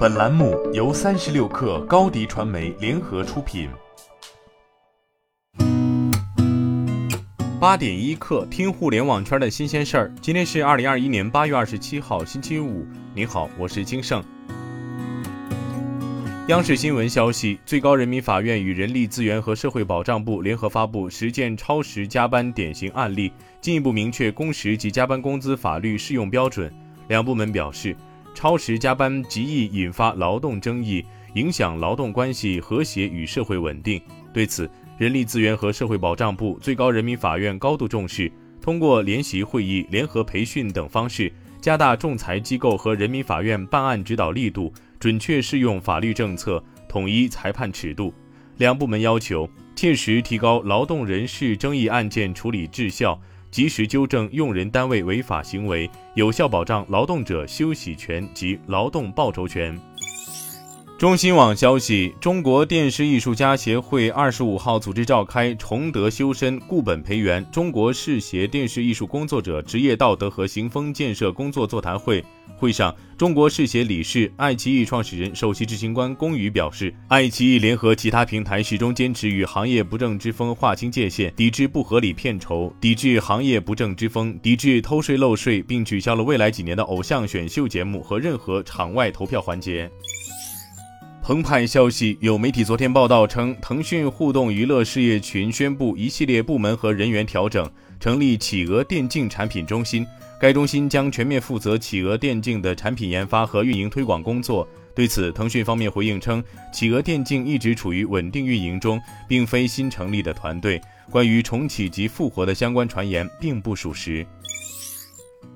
本栏目由36氪高迪传媒联合出品。8.1氪，听互联网圈的新鲜事儿。今天是2021年8月27号，星期五。你好，我是金盛。央视新闻消息，最高人民法院与人力资源和社会保障部联合发布10件超时加班典型案例，进一步明确工时及加班工资法律适用标准。两部门表示，超时加班极易引发劳动争议，影响劳动关系和谐与社会稳定。对此，人力资源和社会保障部、最高人民法院高度重视，通过联席会议、联合培训等方式，加大仲裁机构和人民法院办案指导力度，准确适用法律政策，统一裁判尺度。两部门要求切实提高劳动人事争议案件处理质效，及时纠正用人单位违法行为，有效保障劳动者休息权及劳动报酬权。中新网消息，中国电视艺术家协会25号组织召开崇德修身、固本培元中国视协电视艺术工作者职业道德和行风建设工作座谈会。会上，中国视协理事、爱奇艺创始人、首席执行官龚宇表示，爱奇艺联合其他平台始终坚持与行业不正之风划清界限，抵制不合理片酬，抵制行业不正之风，抵制偷税漏税，并取消了未来几年的偶像选秀节目和任何场外投票环节。澎湃消息，有媒体昨天报道称，腾讯互动娱乐事业群宣布一系列部门和人员调整，成立企鹅电竞产品中心。该中心将全面负责企鹅电竞的产品研发和运营推广工作。对此，腾讯方面回应称，企鹅电竞一直处于稳定运营中，并非新成立的团队。关于重启及复活的相关传言并不属实。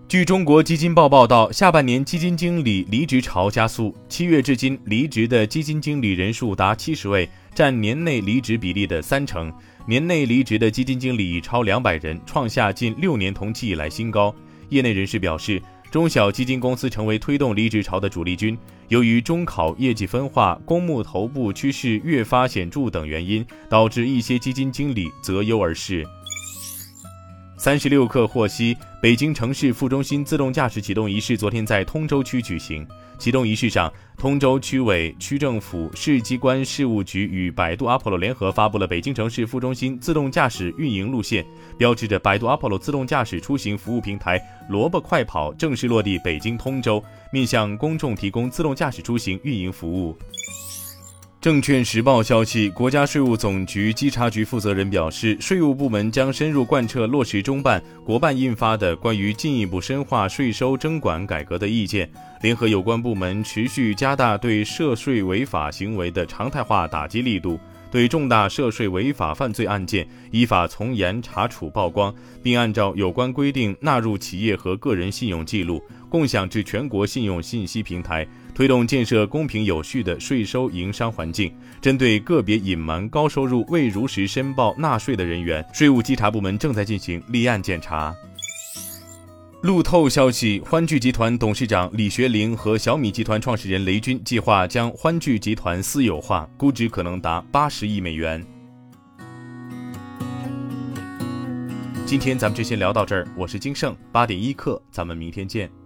据中国基金报报道，下半年基金经理离职潮加速，7月至今离职的基金经理人数达70位，占年内离职比例的30%。年内离职的基金经理已超200人，创下近6年同期以来新高。业内人士表示，中小基金公司成为推动离职潮的主力军。由于中考业绩分化、公募头部趋势越发显著等原因，导致一些基金经理择优而仕。36氪获悉，北京城市副中心自动驾驶启动仪式昨天在通州区举行。启动仪式上，通州区委、区政府、市机关事务局与百度 Apollo 联合发布了北京城市副中心自动驾驶运营路线，标志着百度 Apollo 自动驾驶出行服务平台萝卜快跑正式落地北京通州，面向公众提供自动驾驶出行运营服务。证券时报消息，国家税务总局稽查局负责人表示，税务部门将深入贯彻落实中办、国办印发的关于进一步深化税收征管改革的意见，联合有关部门持续加大对涉税违法行为的常态化打击力度，对重大涉税违法犯罪案件依法从严查处曝光，并按照有关规定纳入企业和个人信用记录，共享至全国信用信息平台，推动建设公平有序的税收营商环境。针对个别隐瞒高收入未如实申报纳税的人员，税务稽查部门正在进行立案检查。路透消息，欢聚集团董事长李学凌和小米集团创始人雷军计划将欢聚集团私有化，估值可能达80亿美元。今天咱们就先聊到这儿，我是金盛，8.1氪，咱们明天见。